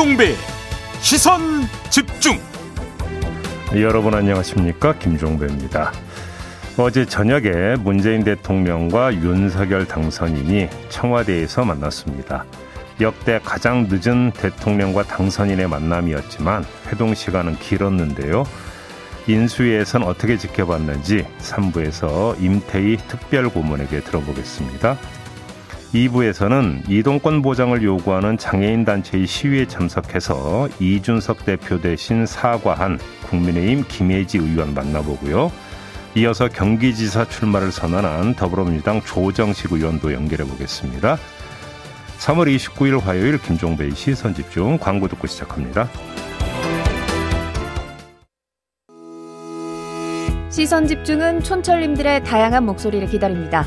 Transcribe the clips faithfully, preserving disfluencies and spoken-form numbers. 김종배 시선 집중. 여러분 안녕하십니까? 김종배입니다. 어제 저녁에 문재인 대통령과 윤석열 당선인이 청와대에서 만났습니다. 역대 가장 늦은 대통령과 당선인의 만남이었지만 회동 시간은 길었는데요. 인수위에선 어떻게 지켜봤는지 삼 부에서 임태희 특별고문에게 들어보겠습니다. 이 부에서는 이동권 보장을 요구하는 장애인단체의 시위에 참석해서 이준석 대표 대신 사과한 국민의힘 김혜지 의원 만나보고요. 이어서 경기지사 출마를 선언한 더불어민주당 조정식 의원도 연결해보겠습니다. 삼월 이십구일 화요일 김종배의 시선집중, 광고 듣고 시작합니다. 시선집중은 촌철님들의 다양한 목소리를 기다립니다.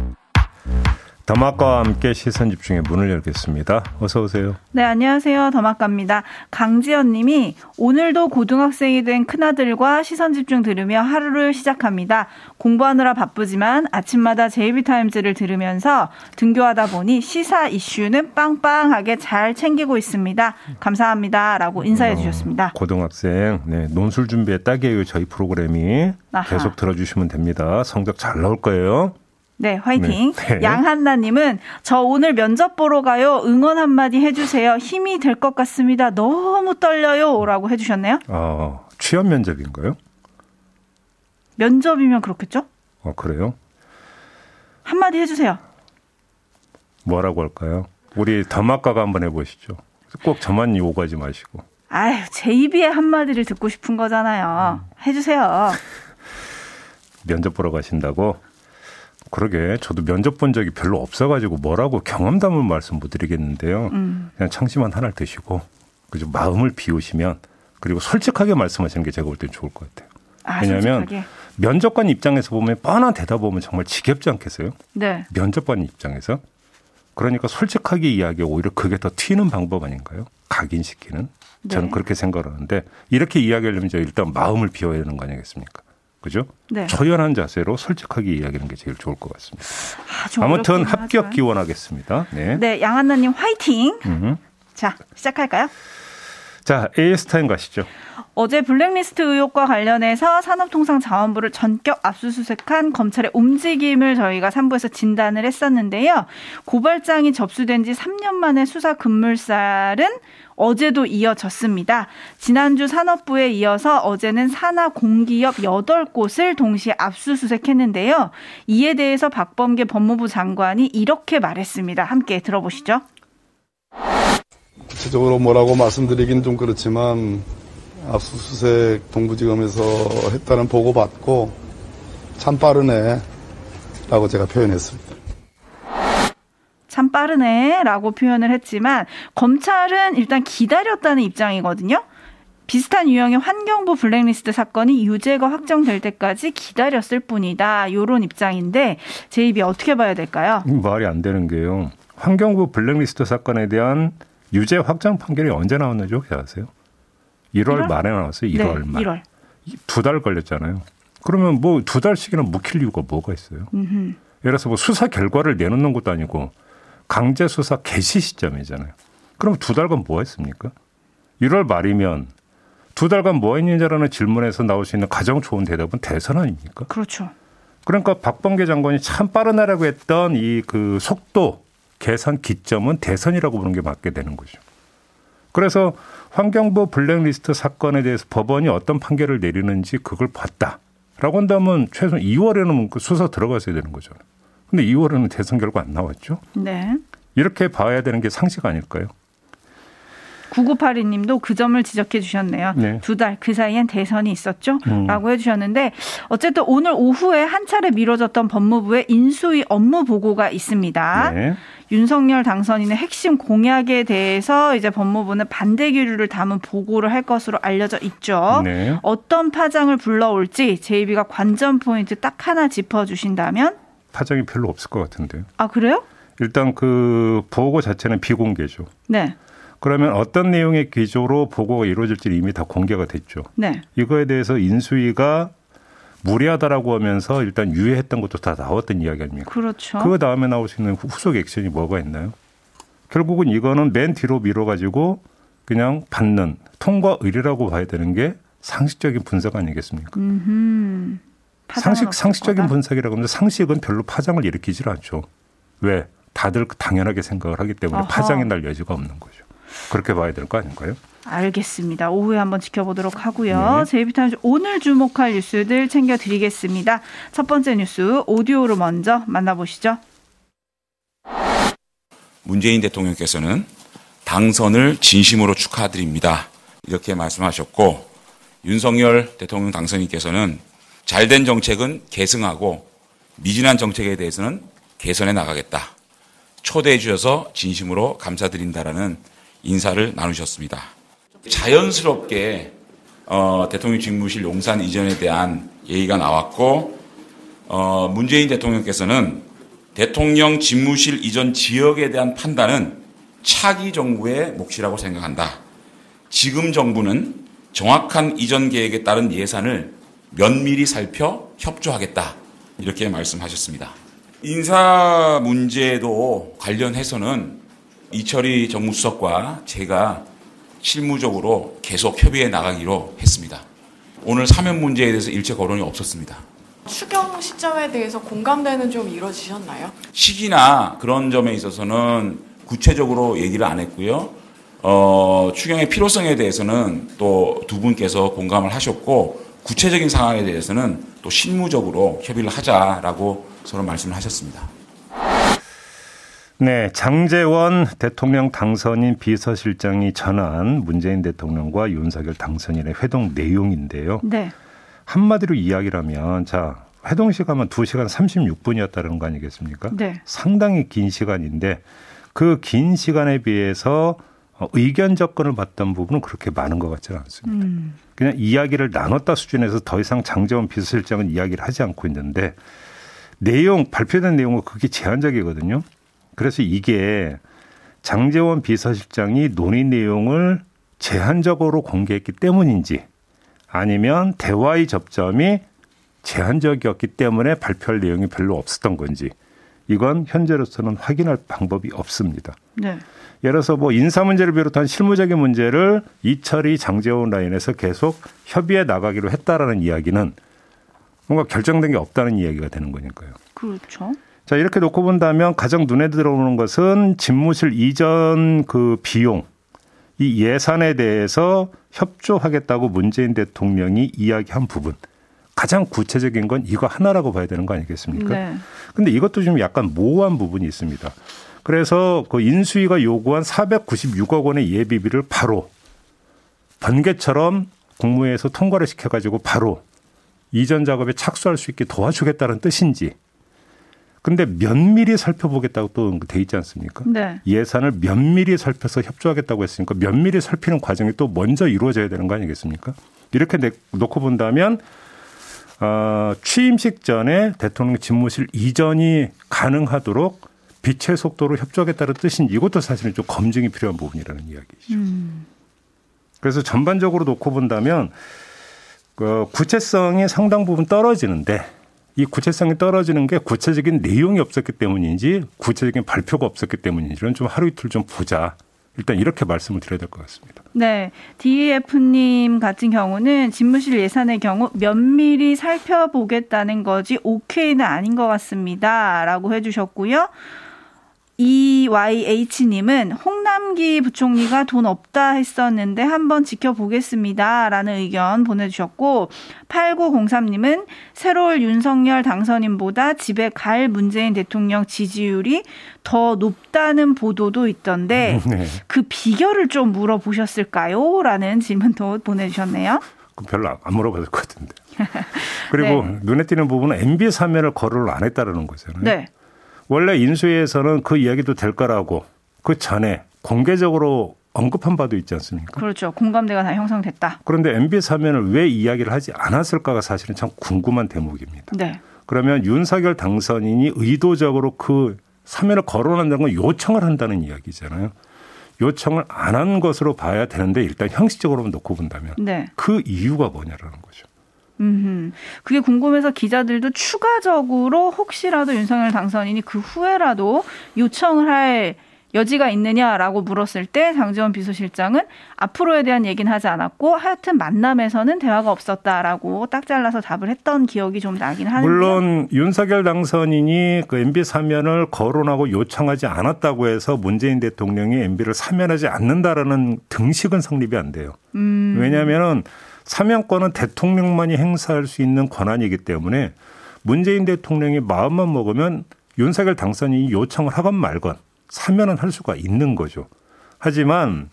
더마과와 함께 시선집중의 문을 열겠습니다. 어서 오세요. 네, 안녕하세요. 더마과입니다. 강지연 님이 오늘도 고등학생이 된 큰아들과 시선집중 들으며 하루를 시작합니다. 공부하느라 바쁘지만 아침마다 제이비 타임즈를 들으면서 등교하다 보니 시사 이슈는 빵빵하게 잘 챙기고 있습니다. 감사합니다. 라고 인사해 어, 주셨습니다. 고등학생, 네, 논술 준비에 딱이에요. 저희 프로그램이. 아하. 계속 들어주시면 됩니다. 성적 잘 나올 거예요. 네, 화이팅. 네. 네. 양한나님은 저 오늘 면접 보러 가요. 응원 한마디 해주세요. 힘이 될 것 같습니다. 너무 떨려요. 라고 해주셨네요. 어, 취업 면접인가요? 면접이면 그렇겠죠? 어, 그래요? 한마디 해주세요. 뭐라고 할까요? 우리 더마과가 한번 해보시죠. 꼭 저만 요구하지 마시고. 아유, 제 입에 한마디를 듣고 싶은 거잖아요. 음. 해주세요. 면접 보러 가신다고? 그러게, 저도 면접 본 적이 별로 없어가지고 뭐라고 경험담을 말씀 못 드리겠는데요. 음. 그냥 청심환 하나를 드시고, 그죠, 마음을 비우시면, 그리고 솔직하게 말씀하시는 게 제가 볼 때는 좋을 것 같아요. 아, 왜냐하면 솔직하게. 면접관 입장에서 보면 뻔한 대답 보면 정말 지겹지 않겠어요? 네. 면접관 입장에서. 그러니까 솔직하게 이야기해 오히려 그게 더 튀는 방법 아닌가요? 각인시키는. 네. 저는 그렇게 생각을 하는데, 이렇게 이야기하려면 일단 마음을 비워야 되는 거 아니겠습니까? 그죠? 네. 초연한 자세로 솔직하게 이야기하는 게 제일 좋을 것 같습니다. 아, 아무튼 합격 하지만. 기원하겠습니다. 네, 네, 양한나님 화이팅. 음흠. 자, 시작할까요? 자, 에이에스 타임 가시죠. 어제 블랙리스트 의혹과 관련해서 산업통상자원부를 전격 압수수색한 검찰의 움직임을 저희가 삼 부에서 진단을 했었는데요. 고발장이 접수된 지 삼 년 만에 수사 급물살은 어제도 이어졌습니다. 지난주 산업부에 이어서 어제는 산하 공기업 여덟 곳을 동시에 압수수색했는데요. 이에 대해서 박범계 법무부 장관이 이렇게 말했습니다. 함께 들어보시죠. 구체적으로 뭐라고 말씀드리긴 좀 그렇지만 압수수색 동부지검에서 했다는 보고받고 참 빠르네 라고 제가 표현했습니다. 참 빠르네 라고 표현을 했지만 검찰은 일단 기다렸다는 입장이거든요. 비슷한 유형의 환경부 블랙리스트 사건이 유죄가 확정될 때까지 기다렸을 뿐이다. 이런 입장인데 제 입이 어떻게 봐야 될까요? 말이 안 되는 게요. 환경부 블랙리스트 사건에 대한 유죄 확정 판결이 언제 나왔는지 혹시 아세요? 일월, 일월? 말에 나왔어요. 일월 네, 말. 일월. 두 달 걸렸잖아요. 그러면 뭐 두 달씩이나 묵힐 이유가 뭐가 있어요? 음흠. 예를 들어서 뭐 수사 결과를 내놓는 것도 아니고 강제 수사 개시 시점이잖아요. 그럼 두 달간 뭐 했습니까? 일월 말이면 두 달간 뭐 했는지라는 질문에서 나올 수 있는 가장 좋은 대답은 대선 아닙니까? 그렇죠. 그러니까 박범계 장관이 참 빠르나라고 했던 이 그 속도 계산 기점은 대선이라고 보는 게 맞게 되는 거죠. 그래서 환경부 블랙리스트 사건에 대해서 법원이 어떤 판결을 내리는지 그걸 봤다라고 한다면 최소 이월에는 수사 들어갔어야 되는 거잖아요. 근데 이월에는 대선 결과 안 나왔죠. 네. 이렇게 봐야 되는 게 상식 아닐까요? 구구팔이 님도 그 점을 지적해 주셨네요. 네. 두 달 그 사이엔 대선이 있었죠? 음. 라고 해 주셨는데 어쨌든 오늘 오후에 한 차례 미뤄졌던 법무부의 인수위 업무 보고가 있습니다. 네. 윤석열 당선인의 핵심 공약에 대해서 이제 법무부는 반대 기류를 담은 보고를 할 것으로 알려져 있죠. 네. 어떤 파장을 불러올지 제이비가 관전 포인트 딱 하나 짚어주신다면? 파장이 별로 없을 것 같은데요. 아, 그래요? 일단 그 보고 자체는 비공개죠. 네. 그러면 어떤 내용의 기조로 보고가 이루어질지 이미 다 공개가 됐죠. 네. 이거에 대해서 인수위가 무리하다라고 하면서 일단 유예했던 것도 다 나왔던 이야기 아닙니까? 그렇죠. 그 다음에 나올 수 있는 후속 액션이 뭐가 있나요? 결국은 이거는 맨 뒤로 밀어가지고 그냥 받는 통과 의례라고 봐야 되는 게 상식적인 분석 아니겠습니까? 음흠. 상식, 상식적인 거다? 분석이라고 하면 상식은 별로 파장을 일으키질 않죠. 왜? 다들 당연하게 생각을 하기 때문에 어허. 파장이 날 여지가 없는 거죠. 그렇게 봐야 될 거 아닌가요? 알겠습니다. 오후에 한번 지켜보도록 하고요. 네. 제이비타임즈 오늘 주목할 뉴스들 챙겨드리겠습니다. 첫 번째 뉴스 오디오로 먼저 만나보시죠. 문재인 대통령께서는 당선을 진심으로 축하드립니다. 이렇게 말씀하셨고 윤석열 대통령 당선인께서는 잘된 정책은 계승하고 미진한 정책에 대해서는 개선해 나가겠다. 초대해 주셔서 진심으로 감사드린다라는 인사를 나누셨습니다. 자연스럽게 어, 대통령 직무실 용산 이전에 대한 얘기가 나왔고 어, 문재인 대통령께서는 대통령 직무실 이전 지역에 대한 판단은 차기 정부의 몫이라고 생각한다. 지금 정부는 정확한 이전 계획에 따른 예산을 면밀히 살펴 협조하겠다. 이렇게 말씀하셨습니다. 인사 문제도 관련해서는 이철희 정무수석과 제가 실무적으로 계속 협의해 나가기로 했습니다. 오늘 사면 문제에 대해서 일체 거론이 없었습니다. 추경 시점에 대해서 공감대는 좀 이루어지셨나요? 시기나 그런 점에 있어서는 구체적으로 얘기를 안 했고요. 어, 추경의 필요성에 대해서는 또 두 분께서 공감을 하셨고 구체적인 상황에 대해서는 또 실무적으로 협의를 하자라고 서로 말씀을 하셨습니다. 네, 장제원 대통령 당선인 비서실장이 전한 문재인 대통령과 윤석열 당선인의 회동 내용인데요. 네. 한마디로 이야기라면 자 회동 시간만 두 시간 삼십육 분이었다는 거 아니겠습니까? 네. 상당히 긴 시간인데 그 긴 시간에 비해서 의견 접근을 받던 부분은 그렇게 많은 것 같지는 않습니다. 음. 그냥 이야기를 나눴다 수준에서 더 이상 장제원 비서실장은 이야기를 하지 않고 있는데 내용 발표된 내용은 그게 제한적이거든요. 그래서 이게 장제원 비서실장이 논의 내용을 제한적으로 공개했기 때문인지 아니면 대화의 접점이 제한적이었기 때문에 발표할 내용이 별로 없었던 건지 이건 현재로서는 확인할 방법이 없습니다. 네. 예를 들어서 뭐 인사 문제를 비롯한 실무적인 문제를 이철희 장제원 라인에서 계속 협의해 나가기로 했다라는 이야기는 뭔가 결정된 게 없다는 이야기가 되는 거니까요. 그렇죠. 자, 이렇게 놓고 본다면 가장 눈에 들어오는 것은 집무실 이전 그 비용, 이 예산에 대해서 협조하겠다고 문재인 대통령이 이야기한 부분. 가장 구체적인 건 이거 하나라고 봐야 되는 거 아니겠습니까? 네. 근데 이것도 좀 약간 모호한 부분이 있습니다. 그래서 그 인수위가 요구한 사백구십육억 원의 예비비를 바로 번개처럼 국무회에서 통과를 시켜가지고 바로 이전 작업에 착수할 수 있게 도와주겠다는 뜻인지 근데 면밀히 살펴보겠다고 또 돼 있지 않습니까? 네. 예산을 면밀히 살펴서 협조하겠다고 했으니까 면밀히 살피는 과정이 또 먼저 이루어져야 되는 거 아니겠습니까? 이렇게 놓고 본다면 어, 취임식 전에 대통령 집무실 이전이 가능하도록 빛의 속도로 협조하겠다는 뜻인지 이것도 사실은 좀 검증이 필요한 부분이라는 이야기죠. 음. 그래서 전반적으로 놓고 본다면 어, 구체성이 상당 부분 떨어지는데 이 구체성이 떨어지는 게 구체적인 내용이 없었기 때문인지 구체적인 발표가 없었기 때문인지는 좀 하루 이틀 좀 보자. 일단 이렇게 말씀을 드려야 될 것 같습니다. 네, 디에프님 같은 경우는 집무실 예산의 경우 면밀히 살펴보겠다는 거지 오케이는 아닌 것 같습니다. 라고 해주셨고요. 이와이에이치님은 홍남기 부총리가 돈 없다 했었는데 한번 지켜보겠습니다. 라는 의견 보내주셨고 팔구공삼님은 새로운 윤석열 당선인보다 집에 갈 문재인 대통령 지지율이 더 높다는 보도도 있던데 네. 그 비결을 좀 물어보셨을까요? 라는 질문도 보내주셨네요. 그럼 별로 안 물어봤을 것 같은데. 그리고 네. 눈에 띄는 부분은 엠비 사면을 거론을 안 했다라는 거잖아요. 네. 원래 인수위에서는 그 이야기도 될 거라고 그 전에 공개적으로 언급한 바도 있지 않습니까? 그렇죠. 공감대가 다 형성됐다. 그런데 엠비 사면을 왜 이야기를 하지 않았을까가 사실은 참 궁금한 대목입니다. 네. 그러면 윤석열 당선인이 의도적으로 그 사면을 거론한다는 건 요청을 한다는 이야기잖아요. 요청을 안 한 것으로 봐야 되는데 일단 형식적으로만 놓고 본다면 네. 그 이유가 뭐냐라는 거죠. 음, 그게 궁금해서 기자들도 추가적으로 혹시라도 윤석열 당선인이 그 후에라도 요청을 할 여지가 있느냐라고 물었을 때 장제원 비서실장은 앞으로에 대한 얘기는 하지 않았고 하여튼 만남에서는 대화가 없었다라고 딱 잘라서 답을 했던 기억이 좀 나긴 하는데 물론 윤석열 당선인이 그 엠비 사면을 거론하고 요청하지 않았다고 해서 문재인 대통령이 엠비를 사면하지 않는다라는 등식은 성립이 안 돼요. 음. 왜냐하면 사면권은 대통령만이 행사할 수 있는 권한이기 때문에 문재인 대통령이 마음만 먹으면 윤석열 당선인이 요청을 하건 말건 사면은 할 수가 있는 거죠. 하지만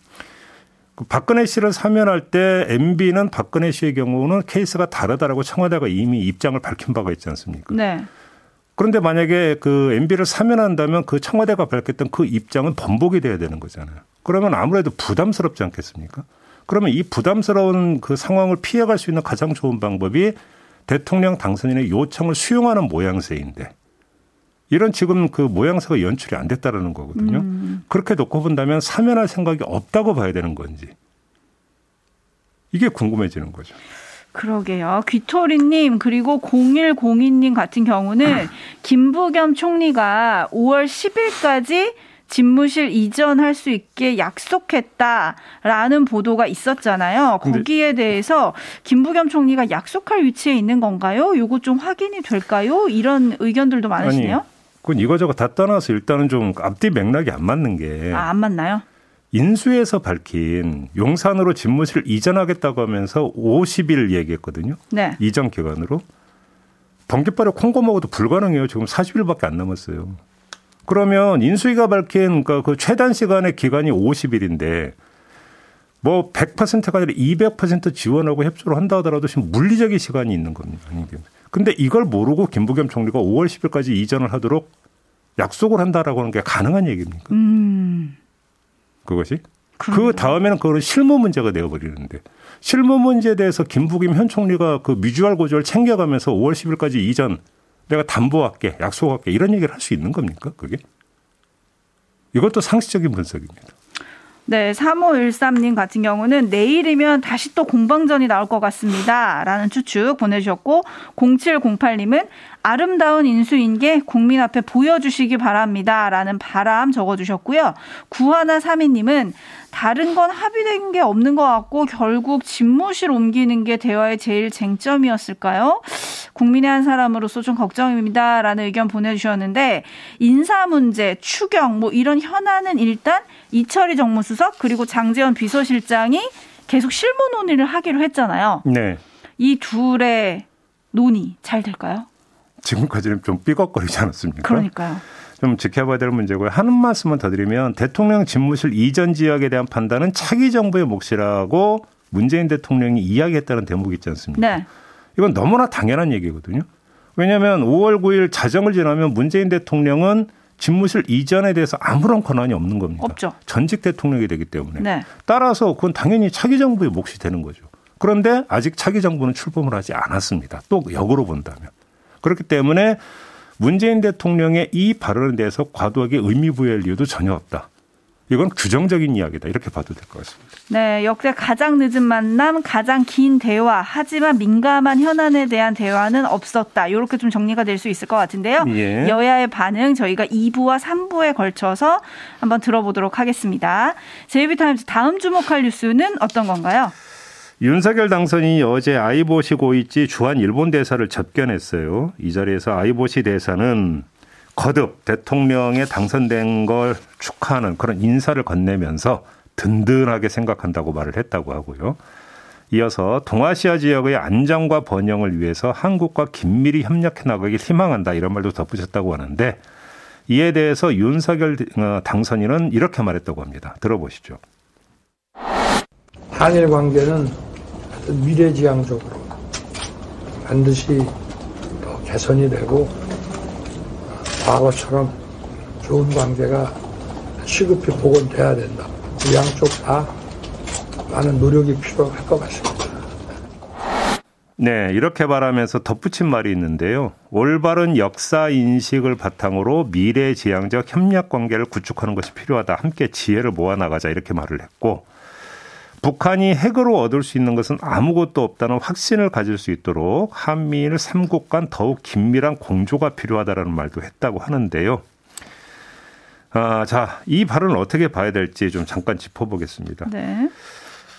박근혜 씨를 사면할 때 엠비는 박근혜 씨의 경우는 케이스가 다르다라고 청와대가 이미 입장을 밝힌 바가 있지 않습니까? 네. 그런데 만약에 그 엠비를 사면한다면 그 청와대가 밝혔던 그 입장은 번복이 돼야 되는 거잖아요. 그러면 아무래도 부담스럽지 않겠습니까? 그러면 이 부담스러운 그 상황을 피해갈 수 있는 가장 좋은 방법이 대통령 당선인의 요청을 수용하는 모양새인데 이런 지금 그 모양새가 연출이 안 됐다라는 거거든요. 음. 그렇게 놓고 본다면 사면할 생각이 없다고 봐야 되는 건지 이게 궁금해지는 거죠. 그러게요. 귀토리님 그리고 공일공이 님 같은 경우는 김부겸 총리가 오월 십일까지 집무실 이전할 수 있게 약속했다라는 보도가 있었잖아요. 거기에 대해서 김부겸 총리가 약속할 위치에 있는 건가요? 요거 좀 확인이 될까요? 이런 의견들도 많으시네요. 아니, 그건 이거저거 다 떠나서 일단은 좀 앞뒤 맥락이 안 맞는 게. 아, 안 맞나요? 인수에서 밝힌 용산으로 집무실 이전하겠다고 하면서 오십 일 얘기했거든요. 네. 이전 기간으로. 덩기발에 콩고 먹어도 불가능해요. 지금 사십 일밖에 안 남았어요. 그러면 인수위가 밝힌 그러니까 그 최단 시간의 기간이 오십 일인데 뭐 백 퍼센트가 아니라 이백 퍼센트 지원하고 협조를 한다 하더라도 지금 물리적인 시간이 있는 겁니다. 그런데 이걸 모르고 김부겸 총리가 오월 십일까지 이전을 하도록 약속을 한다라고 하는 게 가능한 얘기입니까? 음. 그것이? 그럼요. 그 다음에는 그건 실무 문제가 되어버리는데 실무 문제에 대해서 김부겸 현 총리가 그 미주알 고조를 챙겨가면서 오월 십일까지 이전 내가 담보할게, 약속할게 이런 얘기를 할 수 있는 겁니까? 그게? 이것도 상식적인 분석입니다. 네, 삼오일삼 님 같은 경우는 내일이면 다시 또 공방전이 나올 것 같습니다. 라는 추측 보내주셨고 공칠공팔 님은 아름다운 인수인계 국민 앞에 보여주시기 바랍니다. 라는 바람 적어주셨고요. 구일삼이 님은 다른 건 합의된 게 없는 것 같고 결국 집무실 옮기는 게 대화의 제일 쟁점이었을까요? 국민의 한 사람으로서 좀 걱정입니다. 라는 의견 보내주셨는데 인사 문제, 추경 뭐 이런 현안은 일단 이철희 정무수석 그리고 장제원 비서실장이 계속 실무 논의를 하기로 했잖아요. 네. 이 둘의 논의 잘 될까요? 지금까지는 좀 삐걱거리지 않았습니까? 그러니까요. 좀 지켜봐야 될 문제고요. 하는 말씀만 더 드리면 대통령 집무실 이전 지역에 대한 판단은 차기 정부의 몫이라고 문재인 대통령이 이야기했다는 대목이 있지 않습니까? 네. 이건 너무나 당연한 얘기거든요. 왜냐하면 오월 구일 자정을 지나면 문재인 대통령은 집무실 이전에 대해서 아무런 권한이 없는 겁니다. 없죠. 전직 대통령이 되기 때문에. 네. 따라서 그건 당연히 차기 정부의 몫이 되는 거죠. 그런데 아직 차기 정부는 출범을 하지 않았습니다. 또 역으로 본다면. 그렇기 때문에 문재인 대통령의 이 발언에 대해서 과도하게 의미 부여할 이유도 전혀 없다. 이건 규정적인 이야기다. 이렇게 봐도 될 것 같습니다. 네, 역대 가장 늦은 만남, 가장 긴 대화, 하지만 민감한 현안에 대한 대화는 없었다. 이렇게 좀 정리가 될 수 있을 것 같은데요. 예. 여야의 반응 저희가 이부와 삼부에 걸쳐서 한번 들어보도록 하겠습니다. 제이비 타임즈 다음 주목할 뉴스는 어떤 건가요? 윤석열 당선인이 어제 아이보시 고이치 주한 일본 대사를 접견했어요. 이 자리에서 아이보시 대사는 거듭 대통령에 당선된 걸 축하하는 그런 인사를 건네면서 든든하게 생각한다고 말을 했다고 하고요. 이어서 동아시아 지역의 안정과 번영을 위해서 한국과 긴밀히 협력해 나가길 희망한다 이런 말도 덧붙였다고 하는데 이에 대해서 윤석열 당선인은 이렇게 말했다고 합니다. 들어보시죠. 한일 관계는 미래지향적으로 반드시 더 개선이 되고 과거처럼 좋은 관계가 시급히 복원돼야 된다. 그 양쪽 다 많은 노력이 필요할 것 같습니다. 네, 이렇게 말하면서 덧붙인 말이 있는데요. 올바른 역사 인식을 바탕으로 미래지향적 협력 관계를 구축하는 것이 필요하다. 함께 지혜를 모아나가자 이렇게 말을 했고, 북한이 핵으로 얻을 수 있는 것은 아무것도 없다는 확신을 가질 수 있도록 한미일 삼국 간 더욱 긴밀한 공조가 필요하다라는 말도 했다고 하는데요. 아, 자, 이 발언을 어떻게 봐야 될지 좀 잠깐 짚어보겠습니다. 네.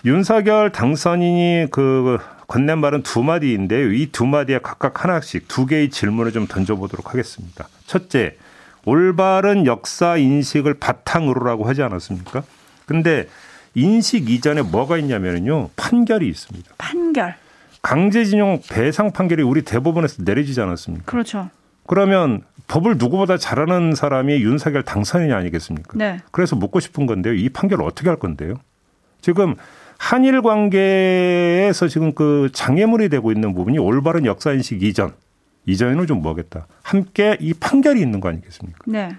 윤석열 당선인이 그 건넨 말은 두 마디인데요. 이 두 마디에 각각 하나씩 두 개의 질문을 좀 던져보도록 하겠습니다. 첫째, 올바른 역사 인식을 바탕으로라고 하지 않았습니까? 근데 인식 이전에 뭐가 있냐면요. 판결이 있습니다. 판결. 강제징용 배상 판결이 우리 대법원에서 내려지지 않았습니까? 그렇죠. 그러면 법을 누구보다 잘하는 사람이 윤석열 당선인이 아니겠습니까? 네. 그래서 묻고 싶은 건데요. 이 판결을 어떻게 할 건데요? 지금 한일 관계에서 지금 그 장애물이 되고 있는 부분이 올바른 역사인식 이전. 이전에는 좀 뭐겠다. 함께 이 판결이 있는 거 아니겠습니까? 네.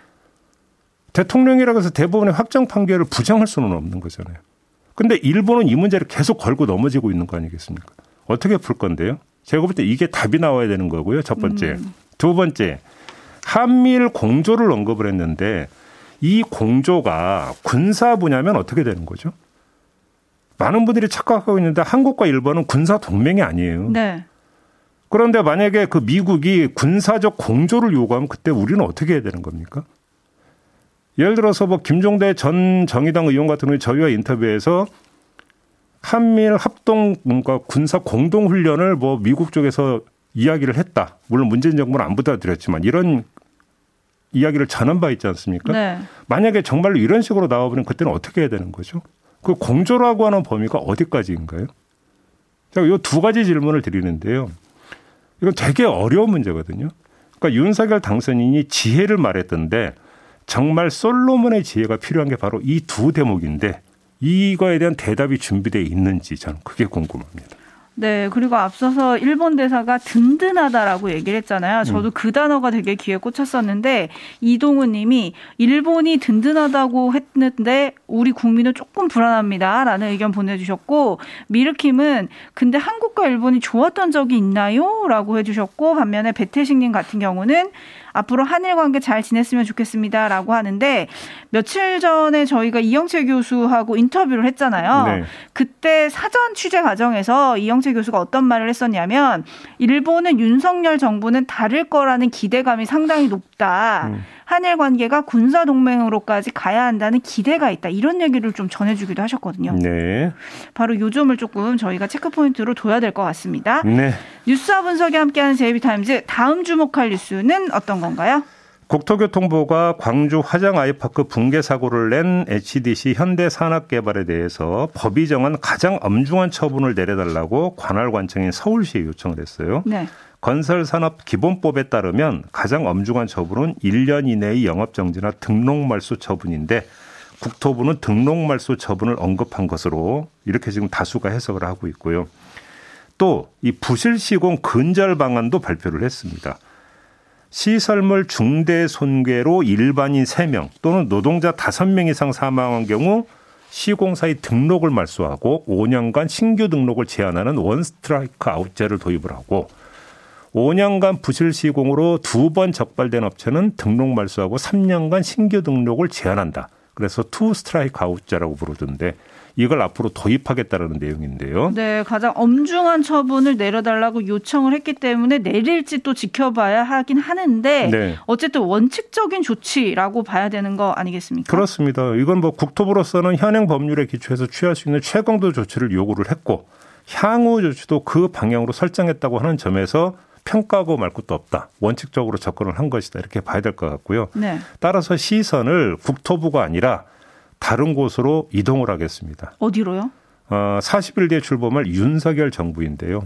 대통령이라고 해서 대법원의 확정 판결을 부정할 수는 없는 거잖아요. 그런데 일본은 이 문제를 계속 걸고 넘어지고 있는 거 아니겠습니까? 어떻게 풀 건데요? 제가 볼 때 이게 답이 나와야 되는 거고요. 첫 번째. 음. 두 번째. 한미일 공조를 언급을 했는데 이 공조가 군사 분야면 어떻게 되는 거죠? 많은 분들이 착각하고 있는데 한국과 일본은 군사 동맹이 아니에요. 네. 그런데 만약에 그 미국이 군사적 공조를 요구하면 그때 우리는 어떻게 해야 되는 겁니까? 예를 들어서 뭐 김종대 전 정의당 의원 같은 경우 저희와 인터뷰에서 한미일 합동 뭔가 군사 공동 훈련을 뭐 미국 쪽에서 이야기를 했다. 물론 문재인 정부는 안 받아들였지만 이런 이야기를 전한 바 있지 않습니까? 네. 만약에 정말로 이런 식으로 나와버리면 그때는 어떻게 해야 되는 거죠? 그 공조라고 하는 범위가 어디까지인가요? 제가 이 두 가지 질문을 드리는데요. 이건 되게 어려운 문제거든요. 그러니까 윤석열 당선인이 지혜를 말했던데 정말 솔로몬의 지혜가 필요한 게 바로 이 두 대목인데 이거에 대한 대답이 준비되어 있는지 저는 그게 궁금합니다. 네, 그리고 앞서서 일본 대사가 든든하다라고 얘기를 했잖아요. 저도 음. 그 단어가 되게 귀에 꽂혔었는데 이동훈 님이 일본이 든든하다고 했는데 우리 국민은 조금 불안합니다라는 의견 보내주셨고, 미르킴은 근데 한국과 일본이 좋았던 적이 있나요? 라고 해주셨고, 반면에 배태식 님 같은 경우는 앞으로 한일 관계 잘 지냈으면 좋겠습니다라고 하는데, 며칠 전에 저희가 이영채 교수하고 인터뷰를 했잖아요. 네. 그때 사전 취재 과정에서 이영채 교수가 어떤 말을 했었냐면 일본은 윤석열 정부는 다를 거라는 기대감이 상당히 높다. 음. 한일 관계가 군사 동맹으로까지 가야 한다는 기대가 있다. 이런 얘기를 좀 전해주기도 하셨거든요. 네. 바로 요 점을 조금 저희가 체크포인트로 둬야 될 것 같습니다. 네. 뉴스와 분석이 함께하는 제이비 타임즈, 다음 주목할 뉴스는 어떤 건가요? 국토교통부가 광주 화장 아이파크 붕괴 사고를 낸 에이치디씨 현대산업개발에 대해서 법이 정한 가장 엄중한 처분을 내려달라고 관할관청인 서울시에 요청을 했어요. 네. 건설산업기본법에 따르면 가장 엄중한 처분은 일 년 이내의 영업정지나 등록말소 처분인데, 국토부는 등록말소 처분을 언급한 것으로 이렇게 지금 다수가 해석을 하고 있고요. 또 이 부실시공 근절 방안도 발표를 했습니다. 시설물 중대 손괴로 일반인 세 명 또는 노동자 다섯 명 이상 사망한 경우 시공사의 등록을 말소하고 오 년간 신규 등록을 제한하는 원스트라이크 아웃제를 도입을 하고, 오 년간 부실 시공으로 두 번 적발된 업체는 등록 말소하고 삼 년간 신규 등록을 제한한다. 그래서 투 스트라이크 아웃제라고 부르던데 이걸 앞으로 도입하겠다라는 내용인데요. 네, 가장 엄중한 처분을 내려달라고 요청을 했기 때문에 내릴지 또 지켜봐야 하긴 하는데, 네. 어쨌든 원칙적인 조치라고 봐야 되는 거 아니겠습니까? 그렇습니다. 이건 뭐 국토부로서는 현행 법률에 기초해서 취할 수 있는 최강도 조치를 요구를 했고, 향후 조치도 그 방향으로 설정했다고 하는 점에서 평가하고 말 것도 없다. 원칙적으로 접근을 한 것이다. 이렇게 봐야 될 것 같고요. 네. 따라서 시선을 국토부가 아니라 다른 곳으로 이동을 하겠습니다. 어디로요? 어, 사십 일 뒤에 출범할 윤석열 정부인데요.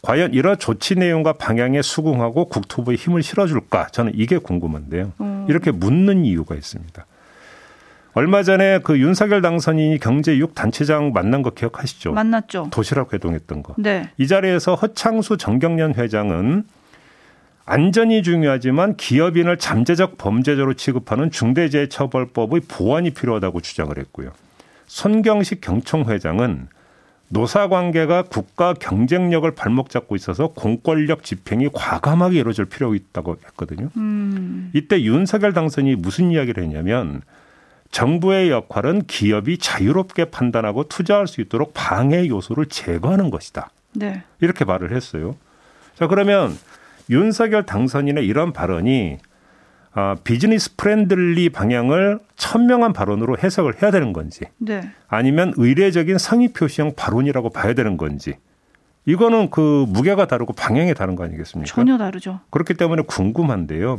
과연 이런 조치 내용과 방향에 수긍하고 국토부의 힘을 실어줄까? 저는 이게 궁금한데요. 음. 이렇게 묻는 이유가 있습니다. 얼마 전에 그 윤석열 당선인이 경제 육 단체장 만난 거 기억하시죠? 만났죠. 도시락 회동했던 거. 네. 이 자리에서 허창수 정경련 회장은 안전이 중요하지만 기업인을 잠재적 범죄자로 취급하는 중대재해처벌법의 보완이 필요하다고 주장을 했고요. 손경식 경총회장은 노사관계가 국가 경쟁력을 발목 잡고 있어서 공권력 집행이 과감하게 이루어질 필요가 있다고 했거든요. 음. 이때 윤석열 당선인이 무슨 이야기를 했냐면 정부의 역할은 기업이 자유롭게 판단하고 투자할 수 있도록 방해 요소를 제거하는 것이다. 네. 이렇게 말을 했어요. 자, 그러면 윤석열 당선인의 이런 발언이 아, 비즈니스 프렌들리 방향을 천명한 발언으로 해석을 해야 되는 건지, 네. 아니면 의례적인 성의 표시형 발언이라고 봐야 되는 건지, 이거는 그 무게가 다르고 방향이 다른 거 아니겠습니까? 전혀 다르죠. 그렇기 때문에 궁금한데요.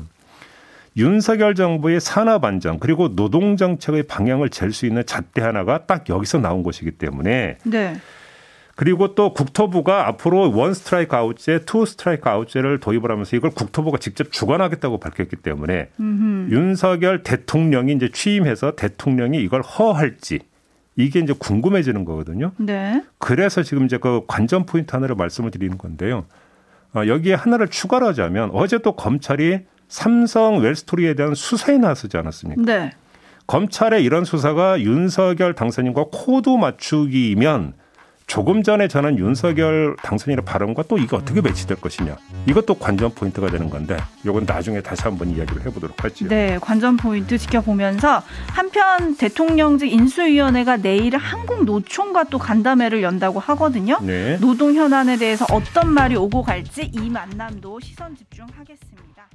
윤석열 정부의 산업 안전 그리고 노동 정책의 방향을 잴 수 있는 잣대 하나가 딱 여기서 나온 것이기 때문에, 네. 그리고 또 국토부가 앞으로 원 스트라이크 아웃제, 투 스트라이크 아웃제를 도입을 하면서 이걸 국토부가 직접 주관하겠다고 밝혔기 때문에 음흠. 윤석열 대통령이 이제 취임해서 대통령이 이걸 허할지 이게 이제 궁금해지는 거거든요. 네. 그래서 지금 이제 그 관전 포인트 하나를 말씀을 드리는 건데요. 아, 여기에 하나를 추가로 하자면 어제 또 검찰이 삼성 웰스토리에 대한 수사에 나서지 않았습니까? 네. 검찰의 이런 수사가 윤석열 당선인과 코드 맞추기이면 조금 전에 저는 윤석열 당선인의 발언과 또 이게 어떻게 매치될 것이냐. 이것도 관전 포인트가 되는 건데 이건 나중에 다시 한번 이야기를 해보도록 하죠. 네. 관전 포인트 지켜보면서 한편 대통령직 인수위원회가 내일 한국노총과 또 간담회를 연다고 하거든요. 네. 노동 현안에 대해서 어떤 말이 오고 갈지 이 만남도 시선 집중하겠습니다.